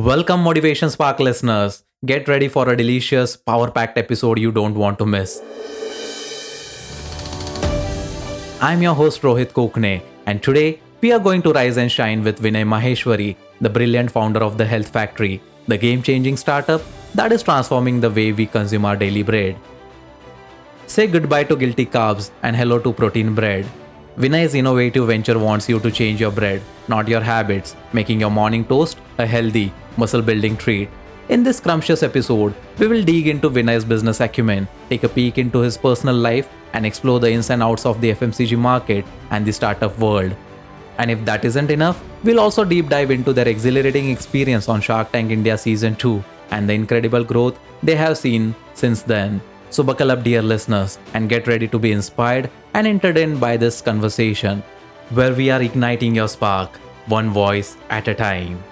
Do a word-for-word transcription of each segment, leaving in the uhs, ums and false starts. Welcome Motivation Spark listeners. Get ready for a delicious, power-packed episode you don't want to miss. I'm your host Rohit Kokane, and today we are going to rise and shine with Vinay Maheshwari, the brilliant founder of The Health Factory, the game-changing startup that is transforming the way we consume our daily bread. Say goodbye to guilty carbs and hello to protein bread. Vinay's innovative venture wants you to change your bread, not your habits, making your morning toast a healthy, muscle-building treat. In this scrumptious episode, we will dig into Vinay's business acumen, take a peek into his personal life, and explore the ins and outs of the F M C G market and the startup world. And if that isn't enough, we'll also deep dive into their exhilarating experience on Shark Tank India Season two and the incredible growth they have seen since then. So buckle up, dear listeners, and get ready to be inspired and entertained by this conversation, where we are igniting your spark, one voice at a time.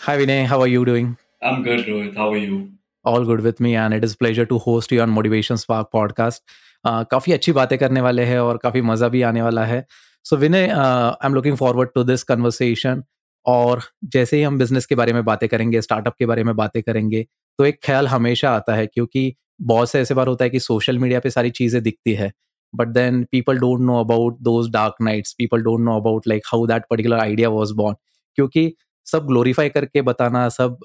Hi Vinay, how are you doing? I'm good, Rohit. How are you? All good with me, and it is a pleasure to host you on Motivation Spark podcast. Uh, काफी अच्छी बातें करने वाले हैं और काफी मजा भी आने वाला है. So Vinay, uh, I'm looking forward to this conversation. और जैसे ही हम बिजनेस के बारे में बातें करेंगे, स्टार्टअप के बारे में बातें करेंगे, तो एक ख्याल हमेशा आता है, क्योंकि बहुत से ऐसे बार होता है कि सोशल मीडिया पे सारी चीज़ें दिखती है, but then people don't know about those dark nights, people don't know about like how that particular idea was born. क्योंकि सब ग्लोरीफाई करके बताना, सब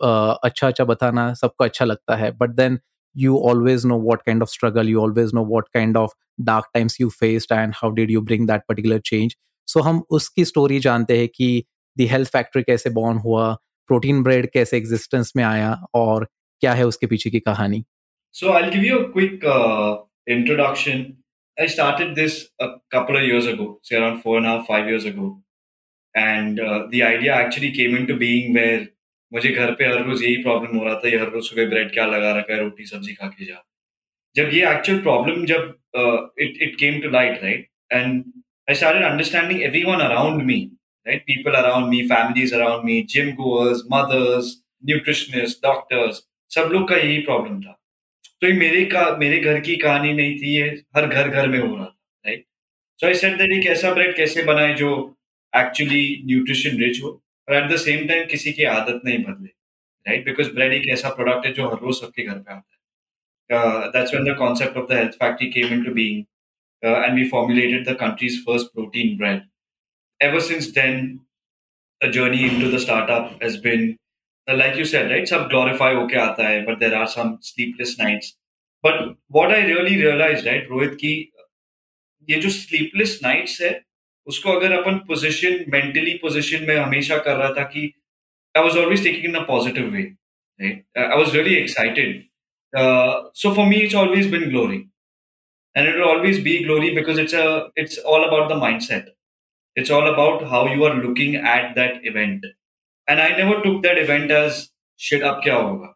अच्छा अच्छा बताना सबको अच्छा लगता है, but then you always know what kind of struggle, you always know what kind of dark times you faced and how did you bring that particular change. So हम उसकी story जानते हैं कि The Health Factory कैसे born हुआ, protein bread कैसे existence में आया और क्या है उसके पीछे की कहानी. So I'll give you a quick uh, introduction. I started this a couple of years ago, say around four and a half, five years ago. And uh, the idea actually came into being where मुझे घर पे हर रोज यही problem हो रहा था, ये हर रोज सुबह bread क्या लगा रखा है, रोटी सब्जी खा के जा. जब ये एक्चुअल प्रॉब्लम जब it it came to light, right, and I started understanding everyone around me, right, people around me, families around me, gym goers, mothers, nutritionist, doctors, सब लोग का यही प्रॉब्लम था. तो ये मेरे का मेरे घर की कहानी नहीं थी, ये हर घर घर में हो रहा था, right. So I said that एक ऐसा ब्रेड कैसे बनाए जो एक्चुअली न्यूट्रिशन रिच हो और एट द सेम टाइम किसी की आदत नहीं बदले, राइट, बिकॉज ब्रेड एक ऐसा प्रोडक्ट है जो हर रोज सबके घर पे आता है. That's when the concept of the health factory came into being and we formulated the country's first protein bread. Ever since then the journey into the startup has been like you said, right, सब glorify होके आता है, but there are some sleepless nights. But what I really realised, right Rohit, की ये जो sleepless nights है उसको अगर अपन पोजिशन मेंटली पोजिशन में हमेशा कर रहा था कि I was always taking in a positive way, right, I was really excited. So for me it's always been glory and it will always be glory because it's it's all about the mindset, it's all about how you are looking at that event. And I never took that event as shit अब क्या होगा,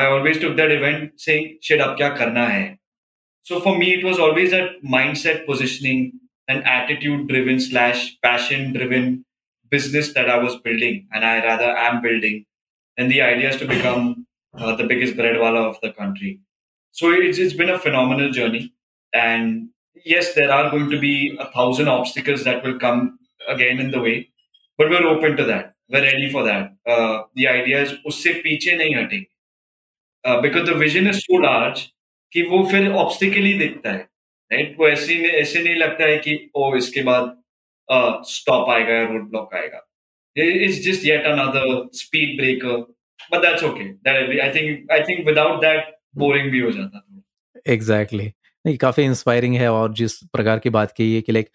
I always took that event saying shit अब क्या करना है. So for me it was always that mindset positioning an attitude-driven slash passion-driven business that I was building, and I rather am building. And the idea is to become uh, the biggest breadwala of the country. So it's, it's been a phenomenal journey. And yes, there are going to be a thousand obstacles that will come again in the way, but we're open to that. We're ready for that. Uh, the idea is usse piche nahi hatenge, uh, because the vision is so large कि वो फिर obstacle ही दिखता है. Right, वो ऐसे ऐसे नहीं लगता है कि ओ इसके बाद स्टॉप आएगा या रोड ब्लॉक आएगा. It's just yet another speed breaker, but that's okay. That I think I think without that boring भी हो जाता था. एग्जैक्टली, नहीं काफी इंस्पायरिंग है. और जिस प्रकार की बात की है कि like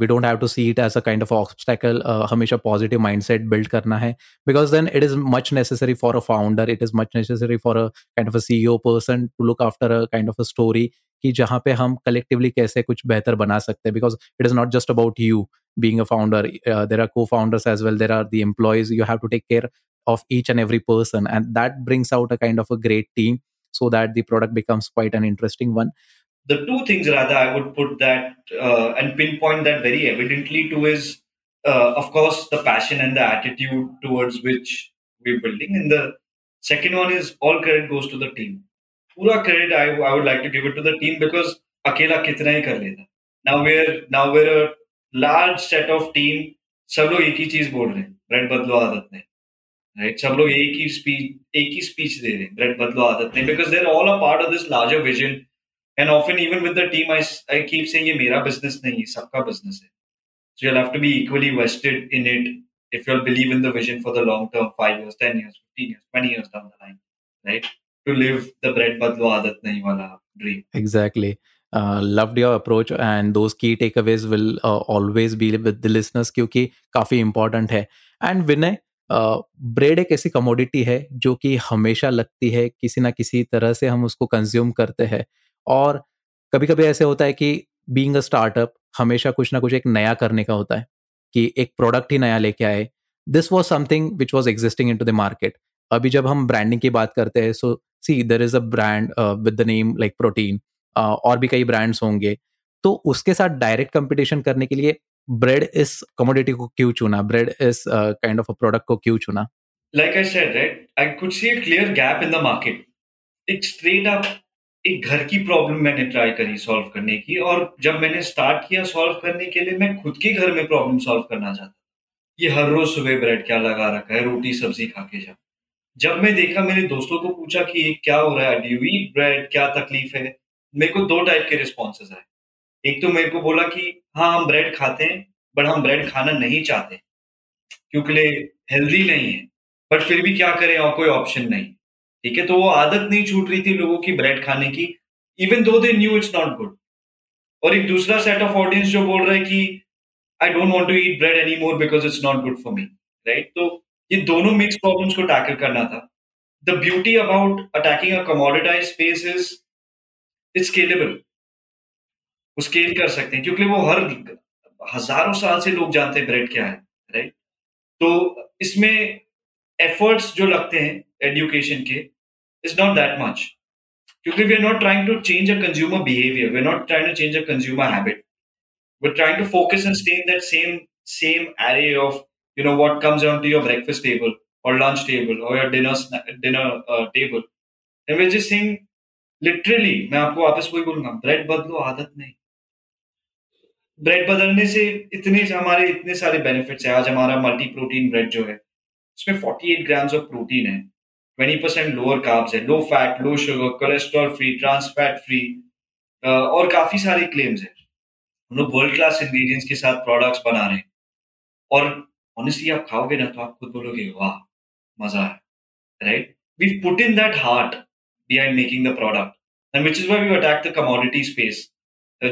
we don't have to see it as a kind of obstacle, हमेशा पॉजिटिव माइंडसेट बिल्ड करना है, because then it is much necessary for a founder, it is much necessary for a kind of a CEO person to look after a kind of a story कि जहाँ पे हम collectively कैसे कुछ बेहतर बना सकते हैं. Because it is not just about you being a founder, there are को founders as well, there are the employees, you have to take care of each and every person, and that brings out a kind of a great team so that the product becomes quite an interesting one. The two things rather I would put that uh, and pinpoint that very evidently to is, uh, of course, the passion and the attitude towards which we're building. And the second one is all credit goes to the team. Pura credit I, I would like to give it to the team because akela kitna hi kar leta. now we're now we're a large set of team. सब लोग एक ही चीज बोल रहे हैं, bread बदलो आदत ने, राइट? सब लोग एक ही स्पीच एक ही स्पीच दे रहे हैं, ब्रेड बदलो आदत ने, because they're all a part of this larger vision. And often even with the team, I I keep saying ये मेरा business नहीं है, सबका business है. So you'll have to be equally vested in it if you'll believe in the vision for the long term, five years, ten years, fifteen years, twenty years down the line, right? To live the bread badlo aadat nahi wala dream. Exactly. Uh, loved your approach, and those key takeaways will uh, always be with the listeners क्योंकि काफी important है. And Vinay, bread एक ऐसी commodity है जो कि हमेशा लगती है, किसी ना किसी तरह से हम उसको consume करते हैं. और कभी कभी ऐसे होता है कि बीइंग अ स्टार्टअप हमेशा कुछ ना कुछ एक नया करने का होता है कि एक प्रोडक्ट ही नया लेके आए. This was something which was existing in to the market. अभी जब हम ब्रांडिंग की बात करते हैं, so see there is a brand with the name like protein, और भी कई ब्रांड्स होंगे, तो उसके साथ डायरेक्ट कंपटीशन करने के लिए ब्रेड इस कमोडिटी को क्यों चुना, ब्रेड इस काइंड ऑफ अ प्रोडक्ट को क्यों चुना? Like I said, right, I could see a clear gap in the market. एक स्ट्रेट अप एक घर की प्रॉब्लम मैंने ट्राई करी सॉल्व करने की, और जब मैंने स्टार्ट किया सॉल्व करने के लिए, मैं खुद के घर में प्रॉब्लम सॉल्व करना चाहता था. ये हर रोज सुबह ब्रेड क्या लगा रखा है, रोटी सब्जी खा के जाओ. जब मैं देखा, मैंने दोस्तों को पूछा कि ये क्या हो रहा है, डू यू ईट ब्रेड, क्या तकलीफ है? मेरे को दो टाइप के रिस्पॉन्सेज आए. एक तो मेरे को बोला कि हाँ हम ब्रेड खाते हैं, बट हम ब्रेड खाना नहीं चाहते क्योंकि हेल्दी नहीं है, बट फिर भी क्या करें और कोई ऑप्शन नहीं. ठीक है, तो वो आदत नहीं छूट रही थी लोगों की ब्रेड खाने की, even though they knew it's not good. और एक दूसरा सेट ऑफ ऑडियंस जो बोल रहा है कि I don't want to eat bread any more because it's not good for me, right? तो ये दोनों मिक्स प्रॉब्लम्स को टैकल करना था. The beauty about attacking a commoditize space is it's scalable. वो स्केल कर सकते हैं क्योंकि वो हर हजारों साल से लोग जानते हैं ब्रेड क्या है, राइट? तो इसमें एफर्ट्स जो लगते हैं education ke is not that much because we are not trying to change a consumer behavior, we are not trying to change a consumer habit, we're trying to focus and stay in that same same array of, you know, what comes down to your breakfast table or lunch table or your dinner dinner uh, table, and we're just saying literally main aapko wapas wohi bolunga, bread badlo aadat nahi. Bread badalne se itne hamare itne sare benefits hai. Aaj hamara multi protein bread jo hai usme forty-eight grams of protein hai, twenty percent lower carbs है, low fat, low sugar, cholesterol free, trans fat free, और काफी सारे claims हैं. हम लोग world class ingredients के साथ products बना रहे हैं, और ऑनेस्टली आप खाओगे ना तो आप खुद बोलोगे वाह मजा है, right? We put in that heart behind making the product, and which is why we attack the commodity space.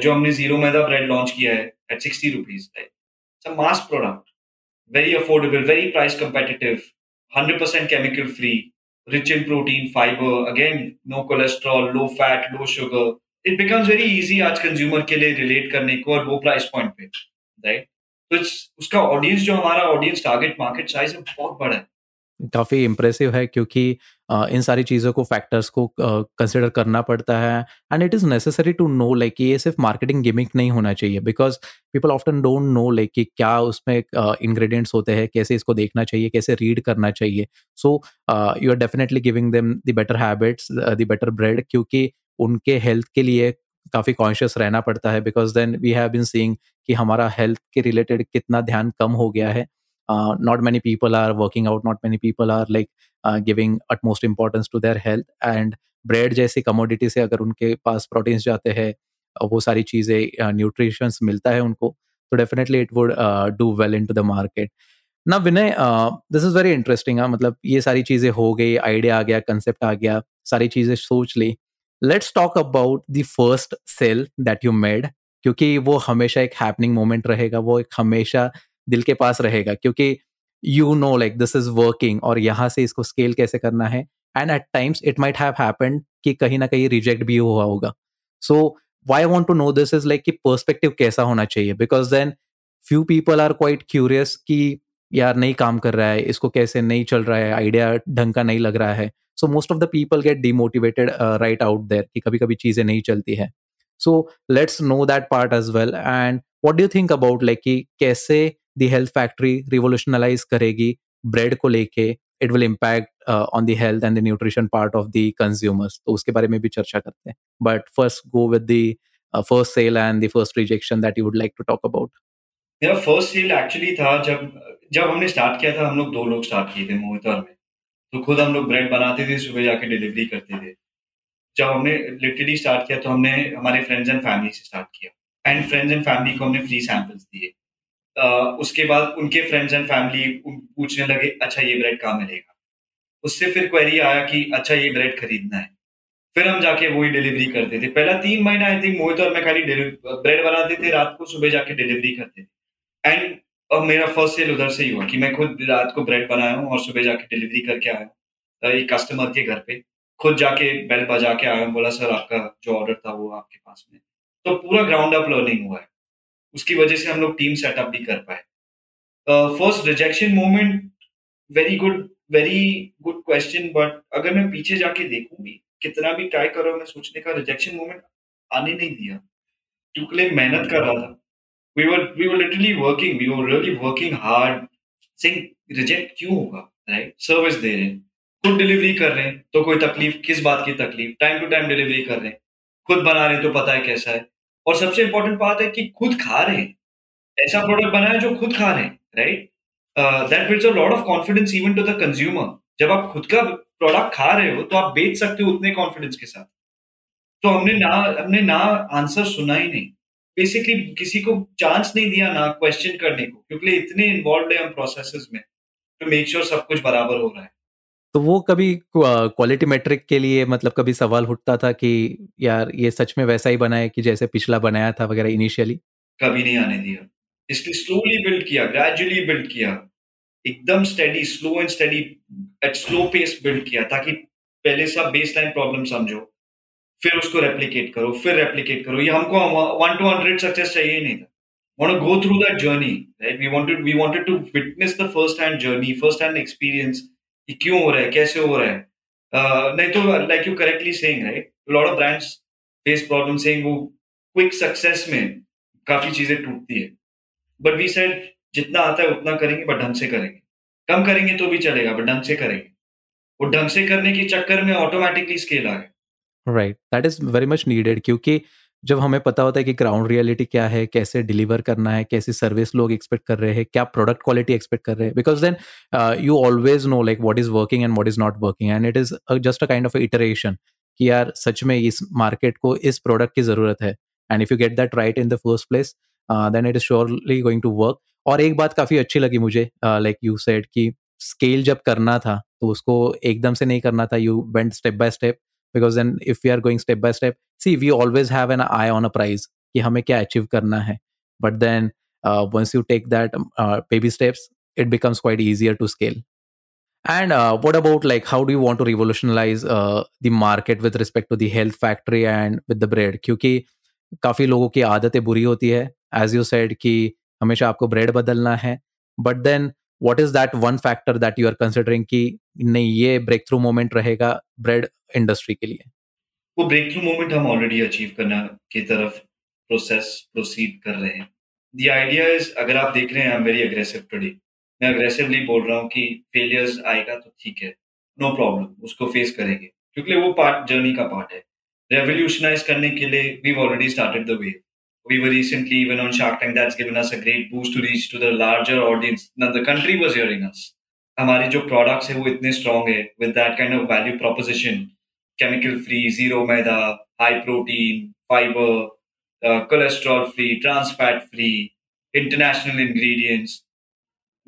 जो हमने जीरो मैदा ब्रेड लॉन्च किया है at sixty rupees, right? It's a mass product, very affordable, very price competitive, hundred percent chemical free, rich in protein, fiber, again, no cholesterol, low fat, low sugar. It becomes very easy आज consumer के लिए relate करने को, और वो price point पे, right? तो उसका audience जो हमारा audience target market size है बहुत बड़ा है. काफी impressive है क्योंकि इन सारी चीज़ों को factors को consider करना पड़ता है, and it is necessary to know like ये सिर्फ marketing gimmick नहीं होना चाहिए, because people often don't know like कि क्या उसमें ingredients होते हैं, कैसे इसको देखना चाहिए, कैसे read करना चाहिए. So you are definitely giving them the better habits, the better bread, क्योंकि उनके health के लिए काफ़ी कॉन्शियस रहना पड़ता है, because then we have been seeing कि हमारा health के related कितना ध्यान कम हो गया है. Uh, not many people are working out, not many people are like uh, giving utmost importance to their health, and bread जैसी commodity से अगर उनके पास proteins जाते हैं, वो सारी चीज़ें nutrients मिलता है उनको, तो definitely it would uh, do well into the market. Now Vinay, uh, this is very interesting, uh, मतलब ये सारी चीज़ें हो गई, idea आ गया, concept आ गया, सारी चीज़ें सोच ली. Let's talk about the first sale that you made, क्योंकि वो हमेशा एक happening moment रहेगा, वो एक हमेशा दिल के पास रहेगा क्योंकि you know like this is working, और यहाँ से इसको स्केल कैसे करना है. And at times it might have happened कि कहीं ना कहीं रिजेक्ट भी हुआ होगा. So why I want to know this is like कि पर्सपेक्टिव कैसा होना चाहिए, because then few people are quite curious कि यार नहीं काम कर रहा है, इसको कैसे नहीं चल रहा है, आइडिया ढंग का नहीं लग रहा है. So most of the people get demotivated right out there कि कभी कभी चीज़ें नहीं चलती है. So let's know that part as well, and what do you think about like कि कैसे The Health Factory revolutionize करेगी ब्रेड को लेके, it will impact uh, on the health and the nutrition part of the consumers. तो उसके बारे में भी चर्चा करते हैं, but first go with the uh, first sale and the first rejection that you would like to talk about? मेरा first sale actually था जब जब हमने स्टार्ट किया था, हम लोग दो लोग स्टार्ट किए थे मोहित और मैं, तो खुद हम लोग ब्रेड बनाते थे, सुबह जाके डिलीवरी करते थे। जब हमने लिटरली स्टार्ट किया तो हमने हमारे फ्रेंड्स एंड फैमिली से स्टार्ट किया एंड फ्रेंड्स एंड फैमिली को हमने फ्री सैम्पल्स दिए। उसके बाद उनके फ्रेंड्स एंड फैमिली पूछने लगे, अच्छा ये ब्रेड कहाँ मिलेगा। उससे फिर क्वेरी आया कि अच्छा ये ब्रेड खरीदना है, फिर हम जाके वही डिलीवरी करते थे। पहला तीन महीना आई थिंक मोहित और मैं खाली ब्रेड बनाते थे, रात को सुबह जाके डिलीवरी करते थे। एंड अब मेरा फर्स्ट सेल उधर से ही हुआ कि मैं खुद रात को ब्रेड बनाया हूँ और सुबह जाके डिलीवरी करके आया हूँ एक कस्टमर के घर पे, खुद जाके बेल बजा के आया हूँ, बोला सर आपका जो ऑर्डर था वो आपके पास में। तो पूरा ग्राउंड अप लर्निंग हुआ है, उसकी वजह से हम लोग टीम सेटअप भी कर पाए। First rejection moment, very good very good question. But अगर मैं पीछे जाके देखूंगी, कितना भी ट्राई कर रहा हूँ मैं सोचने का, रिजेक्शन मोमेंट आने नहीं दिया क्योंकि मेहनत कर रहा था। We were we were literally working. We were really working hard. Saying reject क्यों होगा, right? Service दे रहे हैं, खुद डिलीवरी कर रहे हैं, तो कोई तकलीफ किस बात की तकलीफ? टाइम टू टाइम डिलीवरी कर रहे हैं, खुद बना रहे हैं तो पता है कैसा है। और सबसे इम्पोर्टेंट बात है कि खुद खा रहे हैं, ऐसा प्रोडक्ट बनाया जो खुद खा रहे हैं, right? That builds a lot of confidence even to the consumer. जब आप खुद का प्रोडक्ट खा रहे हो तो आप बेच सकते हो उतने कॉन्फिडेंस के साथ। तो हमने ना हमने ना आंसर सुना ही नहीं, बेसिकली किसी को चांस नहीं दिया ना क्वेश्चन करने को, क्योंकि इतने इन्वॉल्व है हम प्रोसेसेस में टू मेक श्योर सब कुछ बराबर हो रहा है। तो वो कभी क्वालिटी मेट्रिक के लिए मतलब कभी सवाल उठता था कि यार ये सच में वैसा ही बना है कि जैसे पिछला बनाया था वगैरह? इनिशियली कभी नहीं आने दिया, इसलिए स्लोली बिल्ड किया, ग्रेजुअली बिल्ड किया, एकदम steady, slow and steady, at slow pace build किया, ताकि पहले सब बेसलाइन प्रॉब्लम समझो, फिर उसको रेप्लिकेट करो, फिर रेप्लिकेट करो। ये हमको वन टू हंड्रेड सक्सेस चाहिए नहीं था। Want to go through that journey, right? We wanted we wanted to witness the first hand journey, first hand experience, ये क्यों हो रहा है, कैसे हो रहा है। uh, नहीं तो like you correctly saying, right, lot of brands face problem saying वो क्विक सक्सेस में काफी चीजें टूटती है। बट वी सेड जितना आता है उतना करेंगे, बट ढंग से करेंगे, कम करेंगे तो भी चलेगा बट ढंग से करेंगे। वो ढंग से करने के चक्कर में ऑटोमेटिकली स्केल आ गया। Right, that is very much needed, क्योंकि जब हमें पता होता है कि ग्राउंड रियलिटी क्या है, कैसे डिलीवर करना है, कैसी सर्विस लोग एक्सपेक्ट कर रहे हैं, क्या प्रोडक्ट क्वालिटी एक्सपेक्ट कर रहे हैं, because then you always know like what is working and what is not working and it is just a kind of iteration कि यार सच में इस मार्केट को इस प्रोडक्ट की जरूरत है। And if you get that right in the first place then it is surely going to work. और एक बात काफी अच्छी लगी मुझे, लाइक यू सेड कि स्केल जब करना था तो उसको एकदम से नहीं करना था, you went step by step, because then if we are going step by step, see we always have an eye on a prize कि हमें क्या achieve करना है, but then uh, once you take that uh, baby steps it becomes quite easier to scale. And uh, what about like how do you want to revolutionize uh, the market with respect to the health factory and with the bread? क्योंकि काफ़ी लोगों की आदतें बुरी होती है, as you said कि हमेशा आपको bread बदलना है, but then what is that one factor that you are considering कि नहीं ये breakthrough moment रहेगा bread इंडस्ट्री के लिए? वो ब्रेक थ्रू मोमेंट हम ऑलरेडी अचीव करना की तरफ प्रोसेस प्रोसीड कर रहे हैं। द आइडिया इज, अगर आप देख रहे हैं I am very aggressive today, मैं अग्रेसिवली बोल रहा हूँ कि फेलियर्स आएगा तो ठीक है, नो प्रॉब्लम, उसको फेस करेंगे क्योंकि वो पार्ट जर्नी का पार्ट है। रेवोल्यूशनाइज करने के लिए we have already started the way, we were recently even on shark tank, that's given us a great boost to reach to the larger audience, the country was hearing us. हमारे जो products है वो इतने strong है with that kind of value proposition, chemical free, zero maida, high protein, fibre, cholesterol free, trans fat free, international ingredients.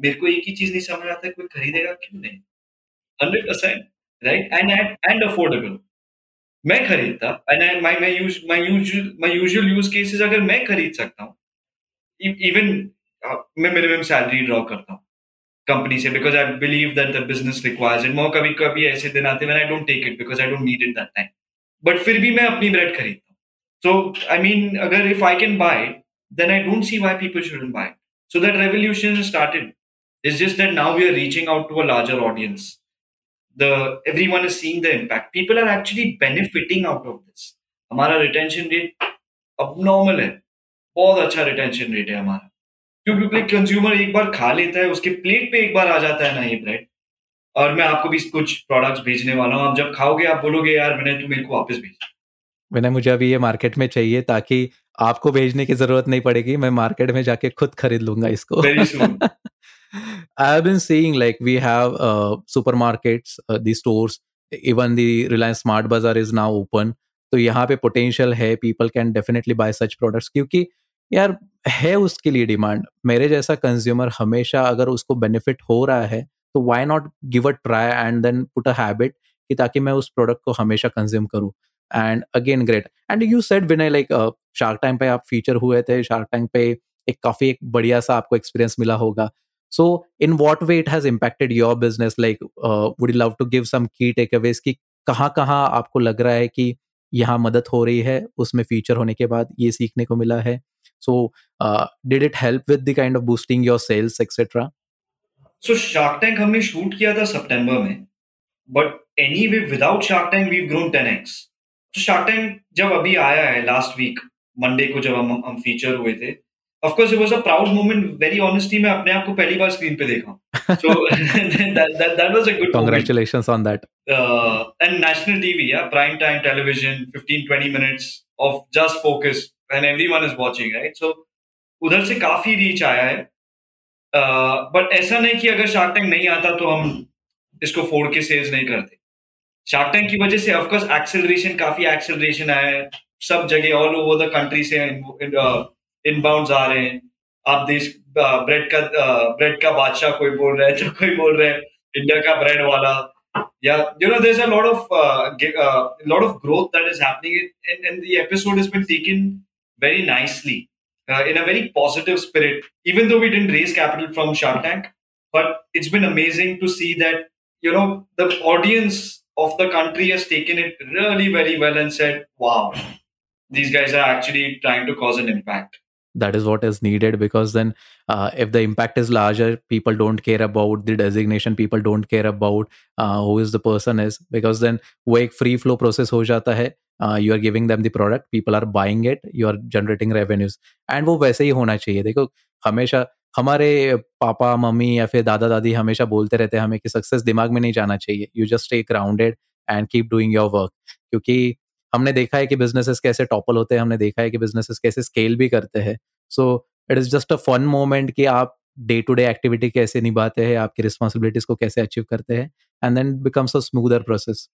मेरे को एक ही चीज नहीं समझ आता है, कोई खरीदेगा क्यों नहीं? Hundred percent, right, and and affordable. मैं खरीदता, and my my use my usual my usual use cases, अगर मैं खरीद सकता हूँ, इवन मैं मिनिमम सैलरी ड्रॉ करता हूँ company say because I believe that the business requires it more. कभी कभी ऐसे दिन आते when I don't take it because I don't need it that time. But फिर भी मैं अपनी bread खरीदता हूँ. So I mean, अगर if I can buy it, then I don't see why people shouldn't buy it. So that revolution started. It's just that now we are reaching out to a larger audience. The everyone is seeing the impact. People are actually benefiting out of this. हमारा retention rate abnormal है. बहुत अच्छा retention rate है हमारा. क्योंकि consumer एक बार खा लेता है, उसके प्लेट पे एक बार आ जाता है ना ये ब्रेड। और मैं आपको भी कुछ प्रोडक्ट्स भेजने वाला हूँ, आप जब खाओगे आप बोलोगे यार मैंने तो मेरे को वापस भेजा, विनय मुझे अभी ये मार्केट में चाहिए ताकि आपको भेजने की जरूरत नहीं पड़ेगी, मैं मार्केट में जाके खुद खरीद लूंगा इसको. I have been seeing like we have uh, supermarkets, uh, the stores, even the Reliance Smart Bazaar is now open. तो यहाँ पे potential है, people can definitely buy such products क्योंकि यार है उसके लिए डिमांड. मेरे जैसा कंज्यूमर हमेशा अगर उसको बेनिफिट हो रहा है तो why not give a try and then put a habit कि ताकि मैं उस प्रोडक्ट को हमेशा कंज्यूम करूँ. And again, great. And you said Vinay like uh, Shark Tank पे आप फीचर हुए थे, Shark Tank पे एक काफी एक बढ़िया सा आपको एक्सपीरियंस मिला होगा. So in what way it has impacted your business? Like uh, would you love to give some key takeaways कि कहाँ कहाँ आपको लग रहा है कि यहाँ मदद हो रही है, उसमें फीचर होने के बाद ये सीखने को मिला है. So uh, did it help with the kind of boosting your sales et cetera? So Shark Tank हमने शूट किया था सितंबर में, but anyway without Shark Tank we've grown ten x. So Shark Tank जब अभी आया है last week मंडे को जब हम हम फीचर हुए थे, of course it was a proud moment. Very honestly मैं अपने आप को पहली बार स्क्रीन पे देखा. So that, that that was a good. Congratulations moment. on that. Uh, and national T V, yeah, prime time television, fifteen to twenty minutes of just focus, and everyone is watching, right? So उधर से काफी reach आया है. Uh, but ऐसा नहीं कि अगर Shark Tank नहीं आता तो हम इसको four K सेल्स नहीं करते. Shark Tank की वजह से of course एक्सेलरेशन काफी एक्सेलरेशन आया है, सब जगह ऑल ओवर द कंट्री से इनबाउंड्स आ रहे हैं. आप देश ब्रेड का ब्रेड का बादशाह कोई बोल रहा है तो कोई बोल रहा है इंडिया का ब्रेड वाला, या you know there is a lot of lot of growth that is happening and the episode has been taken very nicely in a very positive spirit. Even though we didn't raise capital from Shark Tank, but it's been amazing to see that you know the audience of the country has taken it really very well and said, wow, these guys are actually trying to cause an impact. That is what is needed, because then uh, if the impact is larger, people don't care about the designation, people don't care about uh, who is the person is, because then वो एक free flow process हो जाता है. Uh, you are giving them the product, people are buying it, you are generating revenues. And वो वैसे ही होना चाहिए. देखो हमेशा हमारे पापा मम्मी या फिर दादा दादी हमेशा बोलते रहते हैं हमें कि सक्सेस दिमाग में नहीं जाना चाहिए, you just stay grounded and keep doing your work. क्योंकि हमने देखा है कि बिजनेसेस कैसे टॉपल होते हैं, हमने देखा है कि बिजनेसेस कैसे स्केल भी करते हैं. So it is just a fun moment कि आप डे टू डे एक्टिविटी कैसे निभाते हैं, आपकी रिस्पॉन्सिबिलिटीज को कैसे अचीव करते हैं, and then becomes a smoother process.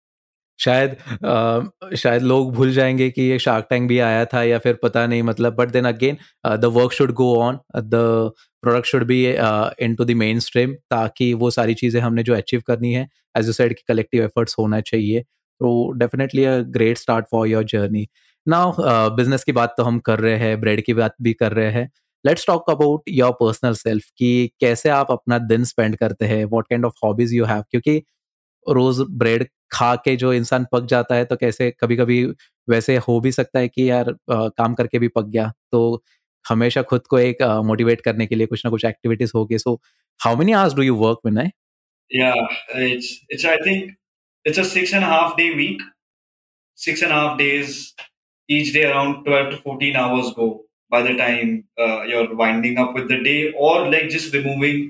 शायद uh, शायद लोग भूल जाएंगे कि ये Shark Tank भी आया था या फिर पता नहीं मतलब, but then again the work should go on, the product should be in to the main stream, ताकि वो सारी चीज़ें हमने जो अचीव करनी है एज यू सेड कि कलेक्टिव एफर्ट्स होना चाहिए. तो definitely a great start for your journey. Now business की बात तो हम कर रहे हैं, ब्रेड की बात भी कर रहे हैं. Let's talk about your personal self कि कैसे आप अपना दिन स्पेंड करते हैं, what kind of hobbies you have, क्योंकि रोज ब्रेड खा के जो इंसान पक जाता है तो कैसे कभी कभी वैसे हो भी सकता है कि यार आ, काम करके भी पक गया. तो हमेशा खुद को एक मोटिवेट uh, करने के लिए कुछ ना कुछ एक्टिविटीज होगी. So how many hours do you work Vinay? Yeah it's it's I think it's a six and half day week, six and half days, each day around twelve to fourteen hours go by the time you are winding up with the day, और like just removing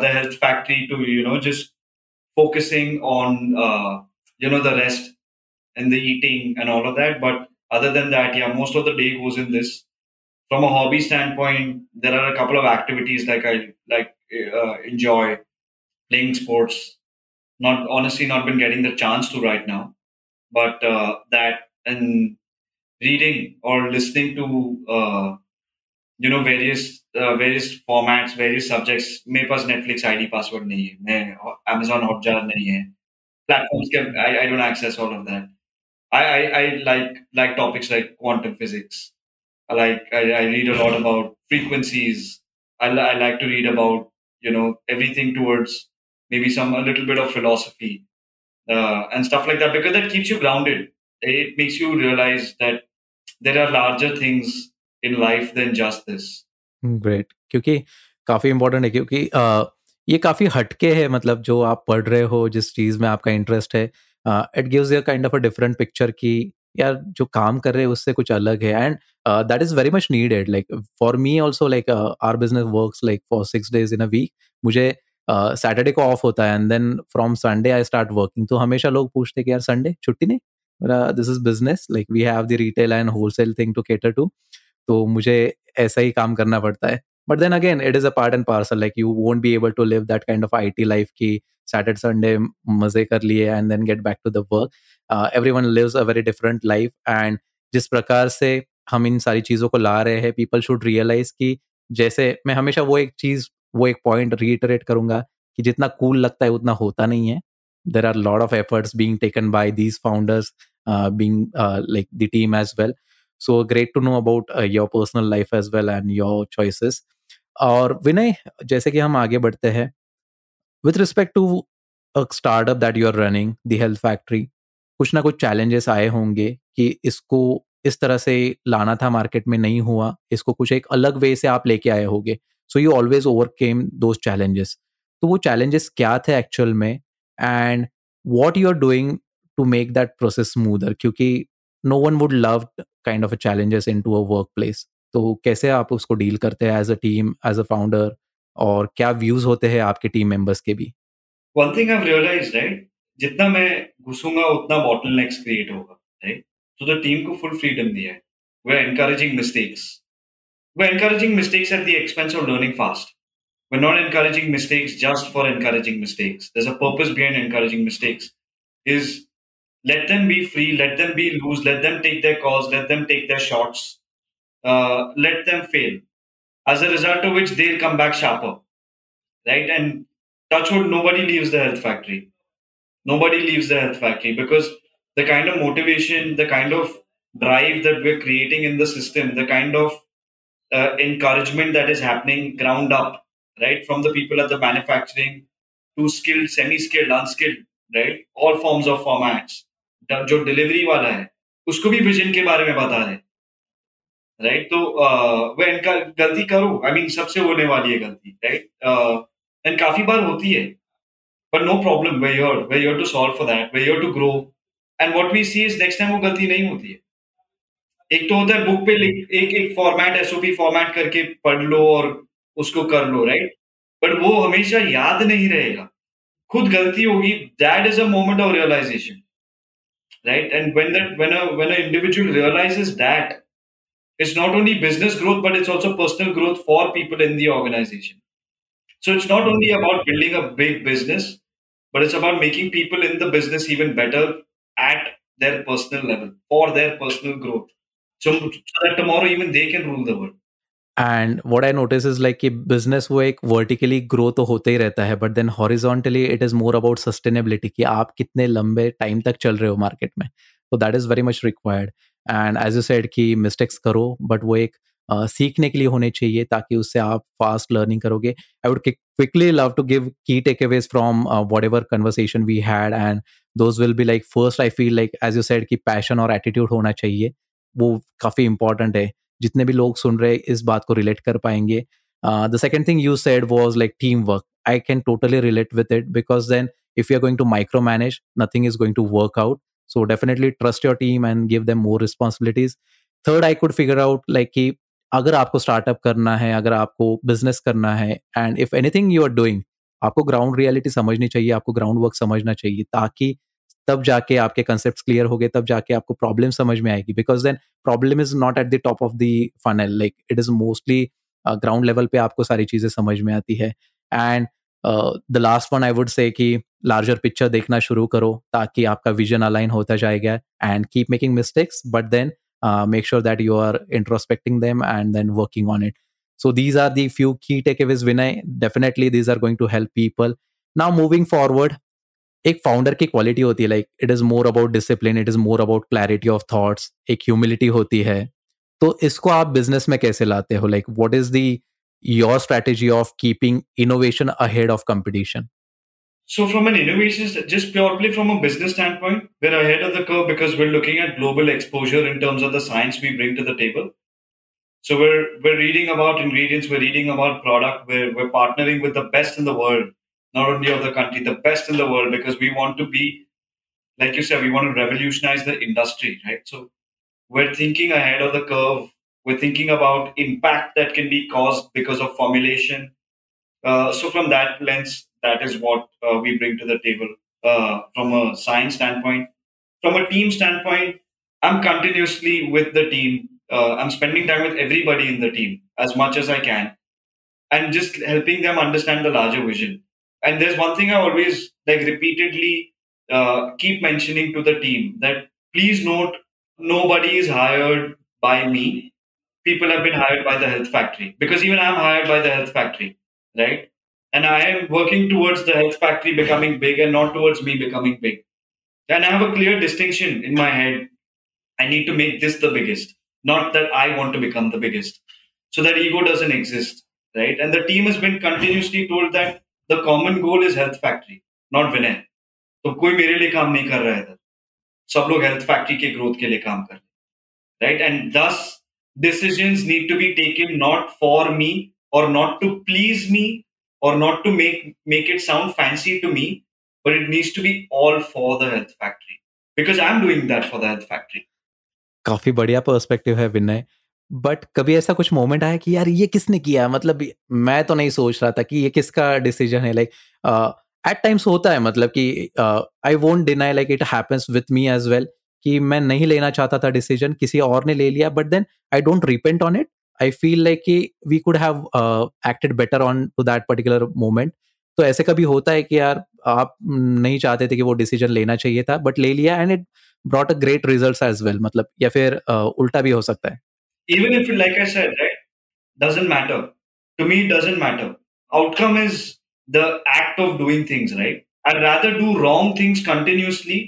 the health Factory to you know just focusing on, uh, you know, the rest and the eating and all of that. But other than that, yeah, most of the day goes in this. From a hobby standpoint, there are a couple of activities like I like uh, enjoy. Playing sports. Not honestly, not been getting the chance to right now. But uh, that and reading or listening to, uh, you know, various Uh, various formats, various subjects. मेरे पास Netflix I D password नहीं है, मैं Amazon Hotjar नहीं है. Platforms के I, I don't access all of that. I I, I like like topics like quantum physics. I like I, I read a lot about frequencies. I, I like to read about you know everything towards maybe some a little bit of philosophy uh, and stuff like that, because that keeps you grounded. It makes you realize that there are larger things in life than just this. Great. क्योंकि काफ़ी important है, क्योंकि uh, ये काफ़ी हटके है, मतलब जो आप पढ़ रहे हो जिस चीज़ में आपका इंटरेस्ट है, it gives a kind of a different picture कि यार जो काम कर रहे हैं उससे कुछ अलग है. And that is very much needed. Like for me also like our business works like for six days in a week. मुझे सैटरडे uh, को ऑफ होता है and then from Sunday I start working. तो हमेशा लोग पूछते कि यार संडे छुट्टी नहीं, मेरा this is business, like we have the retail and wholesale thing to cater to, तो मुझे ऐसा ही काम करना पड़ता है. But then again it is a part and parcel, like you won't be able to live that kind of IT life की Saturday Sunday मजे कर लिए and then get back to the work. Everyone lives a very different life, and जिस प्रकार से हम इन सारी चीज़ों को ला रहे हैं, पीपल शुड रियलाइज कि जैसे मैं हमेशा वो एक चीज़ वो एक पॉइंट रीइटरेट करूंगा कि जितना कूल लगता है उतना होता नहीं है. There are lot of efforts being taken by these founders, being like the team as well. So great to know about uh, your personal life as well and your choices. और विनय, जैसे कि हम आगे बढ़ते हैं with respect to a startup that you are running, the Health Factory, कुछ ना कुछ challenges आए होंगे कि इसको इस तरह से लाना था मार्केट में, नहीं हुआ, इसको कुछ एक अलग वे से आप लेके आए होंगे. So you always overcame those challenges. तो वो challenges क्या थे actual में and what you are doing to make that process smoother, क्योंकि no one would love kind of a challenges into a workplace. तो कैसे आप उसको डील करते हैं as a team, as a founder, और क्या व्यूज होते हैं आपके टीम मेंबर्स के भी? One thing I've realized, right, जितना मैं घुसूंगा उतना bottlenecks create होगा, right? So the team को full freedom दिया है. We're encouraging mistakes. We're encouraging mistakes at the expense of learning fast. We're not encouraging mistakes just for encouraging mistakes. There's a purpose behind encouraging mistakes. Is let them be free, let them be loose, let them take their calls, let them take their shots, uh, let them fail. As a result of which, they'll come back sharper, right? And touch wood, nobody leaves the Health Factory. Nobody leaves the Health Factory because the kind of motivation, the kind of drive that we're creating in the system, the kind of uh, encouragement that is happening ground up, right? From the people at the manufacturing to skilled, semi-skilled, unskilled, right? All forms of formats. जो delivery वाला है उसको भी vision के बारे में बता रहे, राइट? तो वह इनका गलती करो, आई मीन सबसे होने वाली है गलती, राइट? एंड काफी बार होती है, but no problem, way your way your to solve for that, way your to grow. And what we see is next time वो गलती नहीं होती है. एक तो होता है बुक पे एक एक फॉर्मेट एसओपी फॉर्मेट करके पढ़ लो और उसको कर लो, राइट? बट वो हमेशा याद नहीं रहेगा, खुद गलती होगी. That is a moment of realisation. Right, and when that when a when an individual realizes that, it's not only business growth, but it's also personal growth for people in the organization. So it's not only about building a big business, but it's about making people in the business even better at their personal level for their personal growth. So, so that tomorrow even they can rule the world. And what I notice is like कि business वो एक vertically grow तो होते ही रहता है, but then horizontally it is more about sustainability कि आप कितने लंबे टाइम तक चल रहे हो मार्केट में. So that is very much required. And as you said कि mistakes करो, but वो एक uh, सीखने के लिए होने चाहिए ताकि उससे आप fast learning करोगे. I would quickly love to give key takeaways from uh, whatever conversation we had, and those will be like first I feel like as you said कि passion और attitude होना चाहिए, वो काफी important है. जितने भी लोग सुन रहे इस बात को रिलेट कर पाएंगे. The second thing you said was like team work. I can totally relate with it because then if you are going to micro manage nothing is going to work out. So definitely trust your team and give them more responsibilities. Third I could figure out like कि अगर आपको startup करना है, अगर आपको business करना है, and if anything you are doing, आपको ग्राउंड रियलिटी समझनी चाहिए, आपको ग्राउंड वर्क समझना चाहिए, ताकि तब जाके आपके कॉन्सेप्ट्स क्लियर हो गए, तब जाके आपको प्रॉब्लम समझ में आएगी. Because then problem is not at the top of the funnel, like it is mostly ground level पे आपको सारी चीजें समझ में आती है. And the last one I would say कि लार्जर पिक्चर देखना शुरू करो ताकि आपका विजन अलाइन होता जाएगा. And keep making mistakes but then make sure that you are introspecting them and then working on it. So these are the few key takeaways Vinay. Definitely these are going to help people. Now moving forward, एक founder की quality होती है like it is more about discipline, it is more about clarity of thoughts, एक humility होती है. तो इसको आप बिजनेस में कैसे लाते हो? Like what is the your strategy of keeping innovation ahead of competition? So from an innovation, just purely from a business standpoint, we are ahead of the curve because we are looking at global exposure in terms of the science we bring to the table. So we are we are reading about ingredients, we are reading about product, we are partnering with the best in the world. Not only of the country, the best in the world, because we want to be, like you said, we want to revolutionize the industry, right? So we're thinking ahead of the curve. We're thinking about impact that can be caused because of formulation. Uh, so from that lens, that is what uh, we bring to the table uh, from a science standpoint. from a team standpoint, I'm continuously with the team. Uh, I'm spending time with everybody in the team as much as I can and just helping them understand the larger vision. And there's one thing I always like repeatedly uh, keep mentioning to the team that please note, nobody is hired by me. People have been hired by the Health Factory, because even I'm hired by the Health Factory, right? And I am working towards the Health Factory becoming big and not towards me becoming big. And I have a clear distinction in my head. I need to make this the biggest, not that I want to become the biggest. So that ego doesn't exist, right? And the team has been continuously told that the common goal is Health Factory, not Vinay. So, कोई मेरे लिए काम नहीं कर रहा है इधर. सब लोग Health Factory के growth के लिए काम कर रहे हैं, right? And thus, decisions need to be taken not for me or not to please me or not to make, make it sound fancy to me, but it needs to be all for the Health Factory because I'm doing that for the Health Factory. काफी बढ़िया perspective है विनय, but कभी ऐसा कुछ moment आया कि यार ये किसने किया, मतलब मैं तो नहीं सोच रहा था कि ये किसका डिसीजन है. लाइक एट टाइम्स होता है, मतलब कि I won't deny, like it happens with me as well, कि मैं नहीं लेना चाहता था डिसीजन, किसी और ने ले लिया, but then I don't repent on it. I feel like कि we could have acted better on to that particular moment. तो ऐसे कभी होता है कि यार आप नहीं चाहते थे कि वो डिसीजन लेना चाहिए था बट ले लिया, and it brought a great results as well, मतलब, या फिर उल्टा भी हो सकता है. Even if, like I said, right, doesn't matter. To me, it doesn't matter. Outcome is the act of doing things, right? I'd rather do wrong things continuously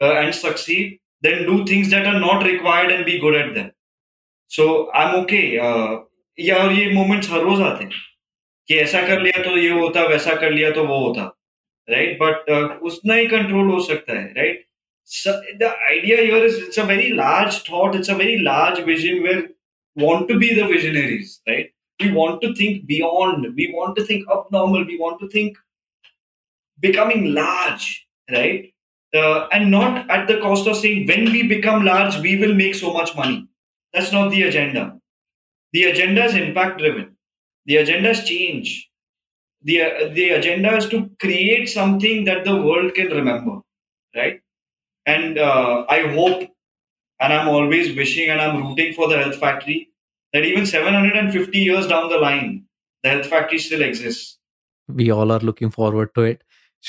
uh, and succeed than do things that are not required and be good at them. So, I'm okay. Uh, या और ये moments हर रोज आते हैं कि ऐसा कर लिया तो ये होता, वैसा कर लिया तो वो होता, right? But uh, उसना ही control हो सकता है, right? So the idea here is it's a very large thought, it's a very large vision where we want to be the visionaries, right? We want to think beyond, we want to think abnormal, we want to think becoming large, right? Uh, and not at the cost of saying when we become large, we will make so much money. That's not the agenda. The agenda is impact driven. The agenda is change. The, uh, the agenda is to create something that the world can remember, right? And uh, I hope, and I'm always wishing and I'm rooting for the Health Factory, that even seven hundred fifty years down the line, the Health Factory still exists. We all are looking forward to it.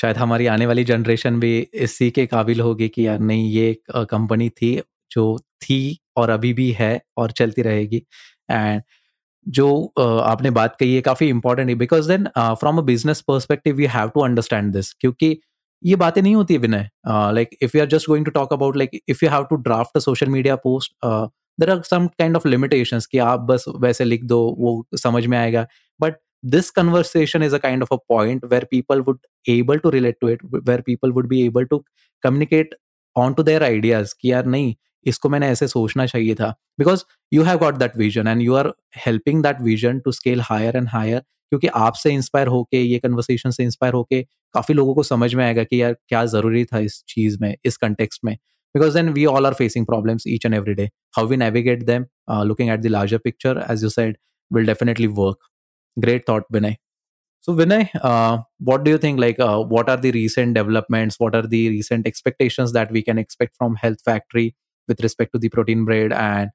शायद हमारी आने वाली generation भी इसी के काबिल होगी कि यार नहीं, ये कंपनी थी जो थी और अभी भी है और चलती रहेगी. एंड जो uh, आपने बात कही है काफ़ी इंपॉर्टेंट है, because then from a business perspective we have to understand this, क्योंकि ये बातें नहीं होती है Vinay. Like if you are just going to talk about like if you have to draft a social media post, there are some kind of limitations कि आप बस वैसे लिख दो वो समझ में आएगा. But this conversation is a kind of a point where people would able to relate to it, where people would be able to communicate on to their ideas कि यार नहीं, इसको मैंने ऐसे सोचना चाहिए था. Because you have got that vision and you are helping that vision to scale higher and higher, क्योंकि आपसे इंस्पायर होके, ये कन्वर्सेशन से इंस्पायर होके काफी लोगों को समझ में आएगा कि यार क्या जरूरी था इस चीज में, इस कंटेक्स्ट में. Because then we all are facing problems each and every day, how we navigate them looking at the larger picture as you said will definitely work. Great thought Vinay. So Vinay, what do you think, like what are the recent developments, what are the recent expectations that we can expect from health factory with respect to the protein bread, and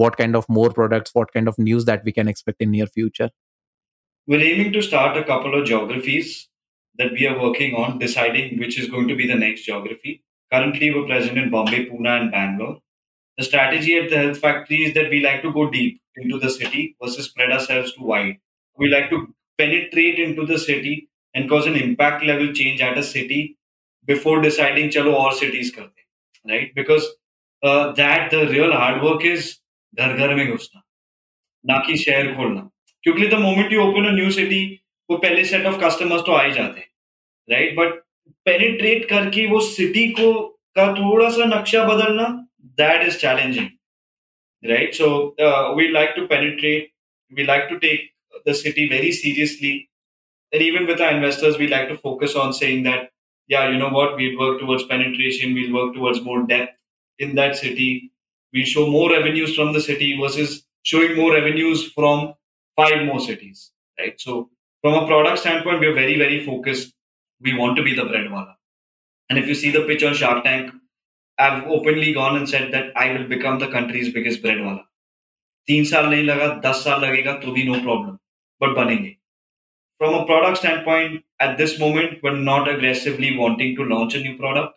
what kind of more products, what kind of news that we can expect in near future? We're aiming to start a couple of geographies that we are working on, deciding which is going to be the next geography. Currently, we're present in Bombay, Pune and Bangalore. The strategy at the Health Factory is that we like to go deep into the city versus spread ourselves too wide. We like to penetrate into the city and cause an impact level change at a city before deciding, chalo, aur cities karte, right? Because Uh, that the real hard work is घर घर में घुसना, ना कि शहर खोलना, क्योंकि the moment you open a new city, वो पहले set of customers तो आ ही जाते हैं, right? But penetrate करके वो city को का थोड़ा सा नक्शा बदलना, that is challenging, right? So uh, we like to penetrate, we like to take the city very seriously, and even with our investors, we like to focus on saying that, yeah, you know what, we'll work towards penetration, we'll work towards more depth in that city, we show more revenues from the city versus showing more revenues from five more cities, right? So from a product standpoint, we're very, very focused. We want to be the bread wala. And if you see the pitch on Shark Tank, I've openly gone and said that I will become the country's biggest bread wala. तीन साल नहीं लगा, दस साल लगेगा तो भी no problem, but बनेंगे. From a product standpoint, at this moment, we're not aggressively wanting to launch a new product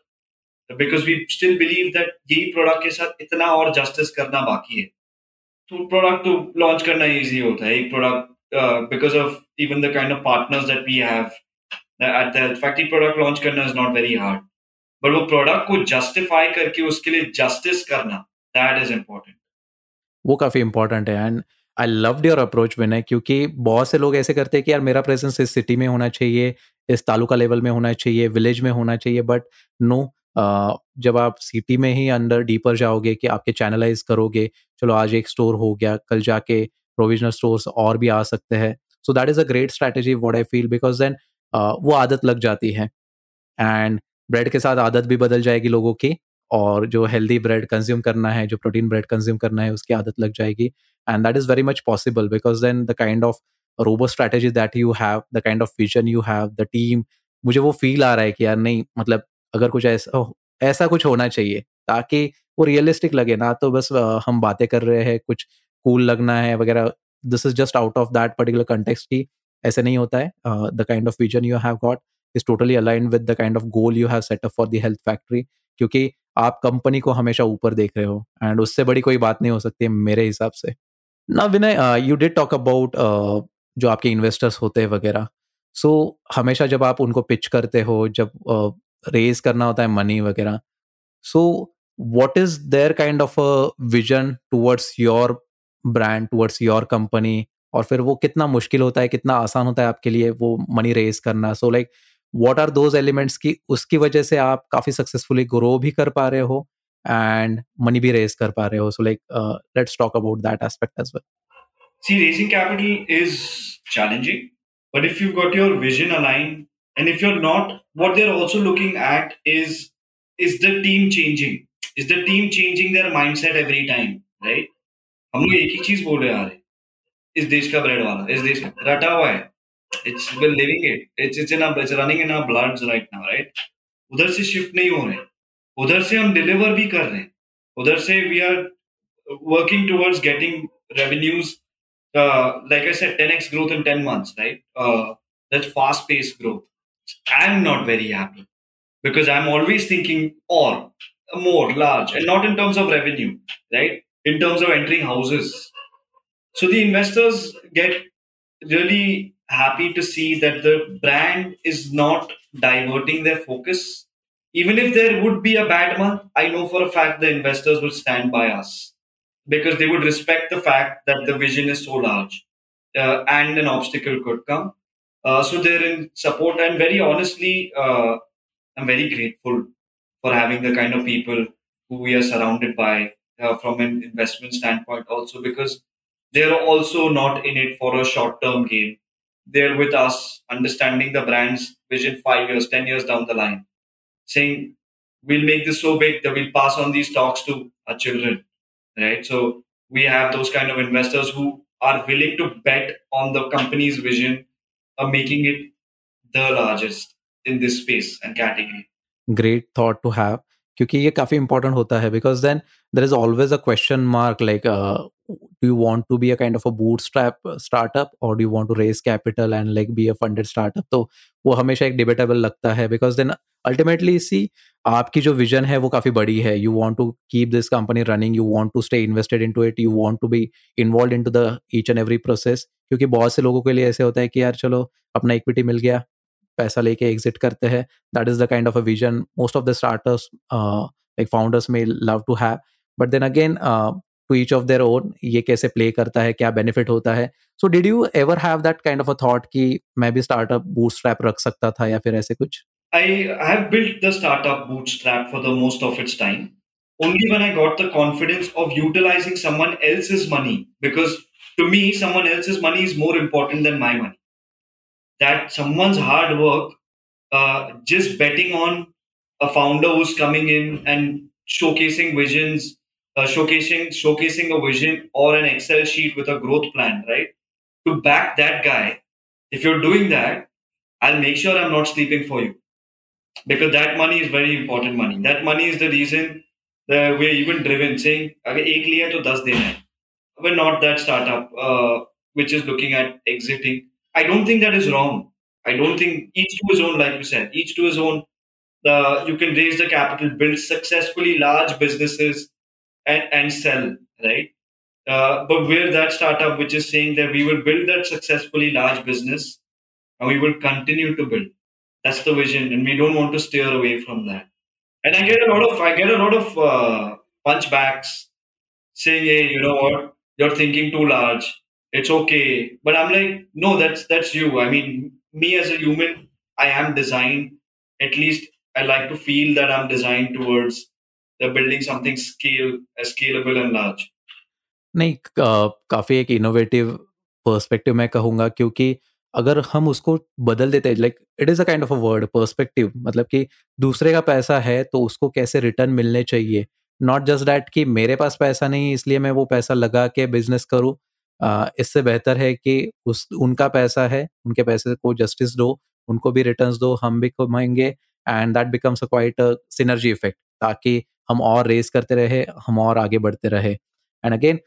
because we still believe that यही product के साथ इतना और justice करना बाकी है. तो product तो launch करना easy होता है. एक product uh, because of even the kind of partners that we have at the factory, product launch करना is not very hard. But वो प्रोडक्ट को जस्टिफाई करके उसके लिए जस्टिस करना, दैट इज इम्पोर्टेंट, वो काफी इम्पोर्टेंट है. And I loved your approach Vinay, क्योंकि बहुत से लोग ऐसे करते हैं कि यार मेरा प्रेजेंस इस सिटी में होना चाहिए, इस तालुका लेवल में होना चाहिए, विलेज में होना चाहिए, बट नो no, जब आप सिटी में ही अंदर डीपर जाओगे कि आपके चैनलाइज करोगे, चलो आज एक स्टोर हो गया, कल जाके प्रोविजनल स्टोर्स और भी आ सकते हैं. So that is a great strategy what I feel, because then वो आदत लग जाती है एंड ब्रेड के साथ आदत भी बदल जाएगी लोगों की, और जो हेल्दी ब्रेड कंज्यूम करना है, जो प्रोटीन ब्रेड कंज्यूम करना है, उसकी आदत लग जाएगी. And that is very much possible because then the kind of robo strategy that you have, the kind of vision you have, the team. मुझे वो फील आ रहा है कि यार नहीं, मतलब अगर कुछ ऐसा ऐसा कुछ होना चाहिए ताकि वो रियलिस्टिक लगे, ना तो बस हम बातें कर रहे हैं, कुछ कूल लगना है वगैरह. This is just out of that particular context की ऐसे नहीं होता है. The kind of vision you have got is totally aligned with the kind of goal you have set up for the health factory, क्योंकि आप company को हमेशा ऊपर देख रहे हो एंड उससे बड़ी कोई बात नहीं हो सकती है मेरे हिसाब से ना. Vinay, you did talk about जो आपके इन्वेस्टर्स होते हैं वगैरह. सो हमेशा जब आप उनको पिच करते हो, जब रेज uh, करना होता है मनी वगैरह, so what is their kind of a vision towards your brand, towards your company, और फिर वो कितना मुश्किल होता है, कितना आसान होता है आपके लिए वो मनी रेज करना. So like What are those elements की उसकी वजह से आप काफी सक्सेसफुली ग्रो भी कर पा रहे हो एंड मनी भी रेज कर पा रहे हो. So like let's talk about that aspect as well. See, raising capital is challenging, but if you've got your vision aligned, and if you're not, what they're also looking at is is the team changing? Is the team changing their mindset every time? Right? हम लोग एक ही चीज बोल रहे आ रहे, इस देश का ब्रेड वाला, इस देश का रटा हुआ है. It's we're living it. It's it's in our it's running in our bloods right now, right? उधर से shift नहीं हो रहे, उधर से हम deliver भी कर रहे हैं, उधर से we are working towards getting revenues. Uh, like I said, ten x growth in ten months, right? Uh, that's fast-paced growth. I'm not very happy because I'm always thinking or more, large, and not in terms of revenue, right? In terms of entering houses. So the investors get really happy to see that the brand is not diverting their focus. Even if there would be a bad month, I know for a fact the investors would stand by us because they would respect the fact that the vision is so large uh, and an obstacle could come. Uh, so they're in support, and very honestly, uh, I'm very grateful for having the kind of people who we are surrounded by uh, from an investment standpoint also, because they're also not in it for a short-term game. They're with us, understanding the brand's vision five years, ten years down the line, saying we'll make this so big that we'll pass on these stocks to our children, right? So we have those kind of investors who are willing to bet on the company's vision of making it the largest in this space and category. Great thought to have, क्योंकि ये काफी important होता है, because then there is always a question mark like. Uh, Do you want to be a kind of a bootstrap startup or do you want to raise capital and like be a funded startup? तो वो हमेशा एक debatable लगता है because then ultimately see आपकी जो vision है वो काफी बड़ी है. You want to keep this company running, you want to stay invested into it, you want to be involved into the each and every process. क्योंकि बहुत से लोगों के लिए ऐसे होता है कि यार चलो अपना equity मिल गया, पैसा लेके exit करते हैं. That is the kind of a vision most of the startups uh, like founders may love to have. But then again uh, to each of their own, ये कैसे play करता है, क्या benefit होता है. So did you ever have that kind of a thought कि मैं भी startup bootstrap रख सकता था या फिर ऐसे कुछ? I have built the startup bootstrap for the most of its time. Only when I got the confidence of utilizing someone else's money, because to me, someone else's money is more important than my money. That someone's hard work, uh, just betting on a founder who's coming in and showcasing visions, Uh, showcasing showcasing a vision or an Excel sheet with a growth plan, right? To back that guy, if you're doing that, I'll make sure I'm not sleeping for you. Because that money is very important money. That money is the reason that we are even driven, saying, अगर एक लिया तो दस देना है. We're not that startup uh, which is looking at exiting. I don't think that is wrong. I don't think each to his own, like you said, each to his own. The, you can raise the capital, build successfully large businesses and, and sell, right? Uh, but we're that startup which is saying that we will build that successfully large business and we will continue to build. That's the vision, and we don't want to steer away from that. And I get a lot of I get a lot of uh, punchbacks saying, "Hey, you know what? You're thinking too large. It's okay." But I'm like, "No, that's that's you. I mean, me as a human, I am designed. At least I like to feel that I'm designed towards the building something scale, scalable and large." नहीं, काफी एक innovative perspective मैं कहूँगा, क्योंकि अगर हम उसको बदल देते हैं, like it is a kind of a word perspective, मतलब कि दूसरे का पैसा है तो उसको कैसे रिटर्न मिलने चाहिए, नॉट जस्ट दैट कि मेरे पास पैसा नहीं है इसलिए मैं वो पैसा लगा के बिजनेस करूँ. इससे बेहतर है कि उस उनका पैसा है, उनके पैसे को जस्टिस दो, उनको भी रिटर्न्स दो, हम भी कमाएंगे, and that becomes a quite synergy effect, ताकि हम और रेस करते रहे, हम और आगे बढ़ते रहे. And again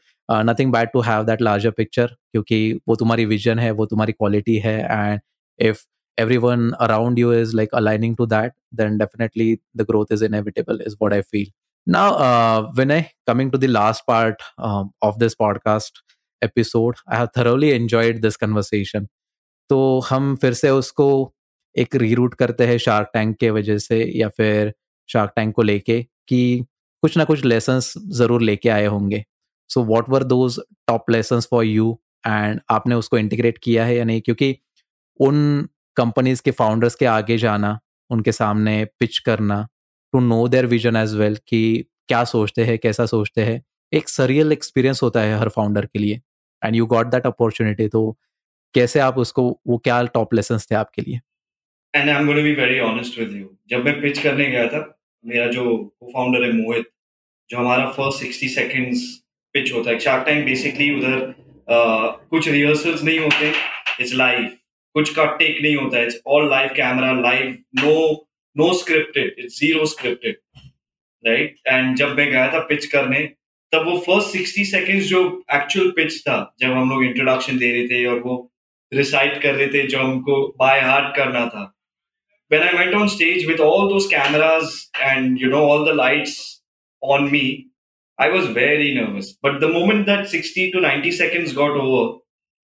nothing bad to have that larger picture, क्योंकि वो तुम्हारी विजन है, वो तुम्हारी क्वालिटी है, and if everyone around you is like aligning to that, then definitely the growth is inevitable is what I feel. Now Vinay, coming to the last part of this podcast episode, I have thoroughly enjoyed this conversation. तो हम फिर से उसको एक reroute करते हैं shark tank के वजह से, या फिर शार्क टैंक को लेके, कि कुछ ना कुछ लेसन्स जरूर लेके आए होंगे. So what were those top lessons for you, and आपने उसको इंटीग्रेट किया है या नहीं? क्योंकि उन कंपनीज के फाउंडर्स के आगे जाना, उनके सामने पिच करना, to know their vision as well, कि क्या सोचते हैं, कैसा सोचते हैं, एक सरियल एक्सपीरियंस होता है हर फाउंडर के लिए, and you got that opportunity. तो कैसे आप उसको, वो क्या टॉप लेसन्स थे आपके लिए? And I am going to be very honest with you, जब मैं पिच करने गया था, मेरा जो को फाउंडर है मोहित, जो हमारा फर्स्ट सिक्सटी सेकेंड्स पिच होता है शार्क टैंक, बेसिकली उधर uh, कुछ रिहर्सल्स नहीं होते, इट्स लाइव, कुछ का टेक नहीं होता, it's all live camera, live, no no scripted, it's zero scripted, right? And जब मैं गया था पिच करने, तब वो फर्स्ट सिक्सटी सेकेंड्स जो एक्चुअल पिच था, जब हम लोग इंट्रोडक्शन दे रहे थे और वो रिसाइट कर रहे थे जो हमको बाय हार्ट करना था, when I went on stage with all those cameras and, you know, all the lights on me, I was very nervous. But the moment that sixty to ninety seconds got over,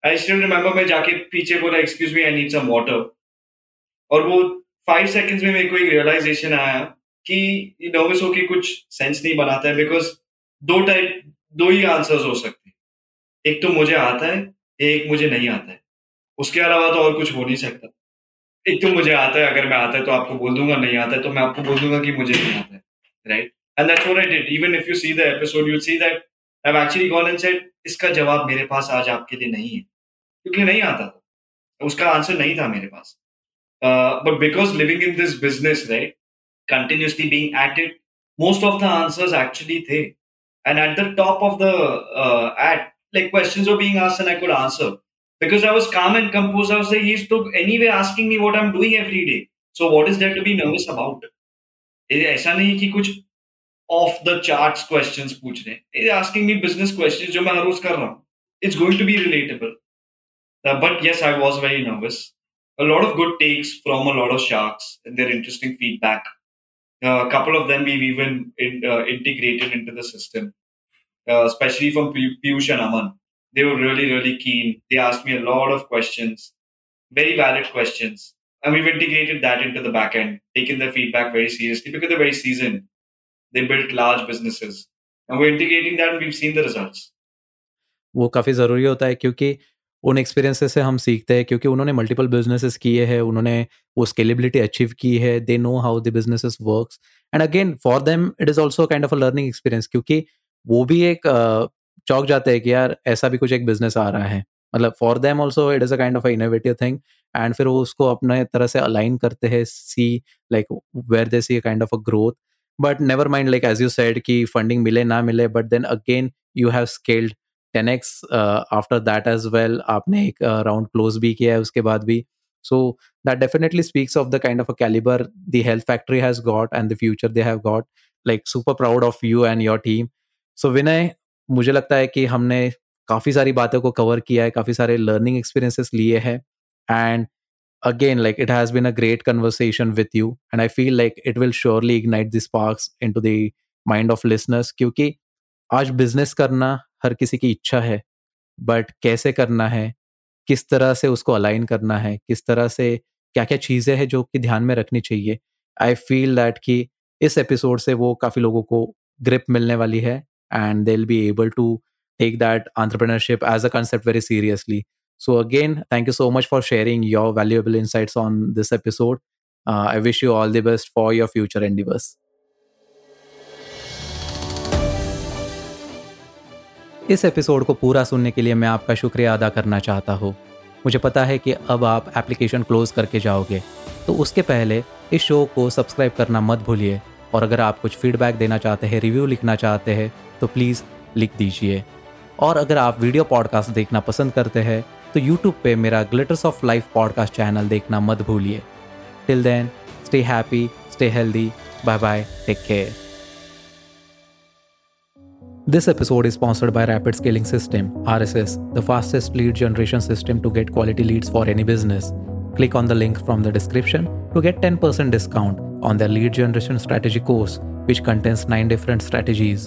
I still remember मैं जाके पीछे बोला, excuse me, I need some water. और वो five seconds में मेरे को एक realization आया कि nervous होके कुछ sense नहीं बनाता है, because दो type, दो ही answers हो सकते हैं. एक तो मुझे आता है, एक मुझे नहीं आता है. उसके अलावा तो और कुछ हो नहीं सकता. एक तो मुझे आता है, अगर मैं आता है तो आपको बोल दूंगा, नहीं आता है तो मैं आपको बोल दूंगा कि मुझे नहीं आता है, right? And that's what I did. Even if you see the episode, you see that I have actually gone and said, इसका जवाब मेरे पास आज आपके लिए नहीं है, क्योंकि नहीं आता था, उसका आंसर नहीं था मेरे पास. But because living in this business, right, continuously being at it, most of the answers actually थे, and at the top of the at, like questions were being asked and I could answer. Because I was calm and composed, I was like, he's to anyway asking me what I'm doing every day. So what is there to be nervous about? ऐसा नहीं कि कुछ off the charts questions पूछ रहे हैं. He's asking me business questions जो मैं हर रोज कर रहा हूँ. It's going to be relatable. Uh, but yes, I was very nervous. A lot of good takes from a lot of sharks and their interesting feedback. Uh, a couple of them we've even in, uh, integrated into the system, uh, especially from Piyush and Aman. They were really, really keen. They asked me a lot of questions, very valid questions. And we've integrated that into the back end, taken their feedback very seriously because they're very seasoned. They built large businesses. And we're integrating that and we've seen the results. वो काफ़ी ज़रूरी होता है, क्योंकि उन experiences से हम सीखते हैं, क्योंकि उन्होंने मल्टीपल बिजनेसेस किए हैं, उन्होंने वो स्केलेबिलिटी अचीव की है, they know how the businesses works. And again for them it is also kind of a learning experience, क्योंकि वो भी एक uh, चौक जाते हैं कि यार ऐसा भी कुछ एक बिजनेस आ रहा है, मतलब for them also it is a kind of a innovative thing. And फिर वो उसको अपने तरह से अलाइन करते हैं, see like where they see a kind of a growth. But never mind, like as you said कि फंडिंग मिले ना मिले, but then again you have scaled ten x after that as well. आपने एक round uh, close भी किया है उसके बाद भी, so that definitely speaks of the kind of a calibre the health factory has got and the future they have got. like super proud of you and your team. So Vinay, मुझे लगता है कि हमने काफ़ी सारी बातों को cover किया है, काफ़ी सारे learning experiences लिए हैं, and again, like it has been a great conversation with you, and I feel like it will surely ignite the sparks into the mind of listeners, क्योंकि आज business करना हर किसी की इच्छा है, but कैसे करना है, किस तरह से उसको अलाइन करना है, किस तरह से क्या क्या चीज़ें हैं जो कि ध्यान में रखनी चाहिए. आई फील दैट कि इस एपिसोड से वो काफ़ी लोगों को ग्रिप मिलने वाली है and they'll be able to take that entrepreneurship as a concept very seriously. So again, thank you so much for sharing your valuable insights on this episode. Uh, I wish you all the best for your future endeavors. इस episode को पूरा सुनने के लिए मैं आपका शुक्रिया अदा करना चाहता हूँ. मुझे पता है कि अब आप एप्लीकेशन क्लोज करके जाओगे, तो उसके पहले इस शो को सब्सक्राइब करना मत भूलिए. और अगर आप कुछ फीडबैक देना चाहते हैं, रिव्यू लिखना चाहते हैं, तो प्लीज़ लिख दीजिए. और अगर आप वीडियो पॉडकास्ट देखना पसंद करते हैं तो यूट्यूब पे मेरा glitters of life podcast channel देखना मत भूलिए. Till then, stay happy, stay healthy, bye bye, take care. This episode is sponsored by rapid scaling System, R S S, the fastest lead generation system to get quality leads for any business. Click on the link from the description to get ten percent discount on their lead generation strategy course, which contains nine different strategies.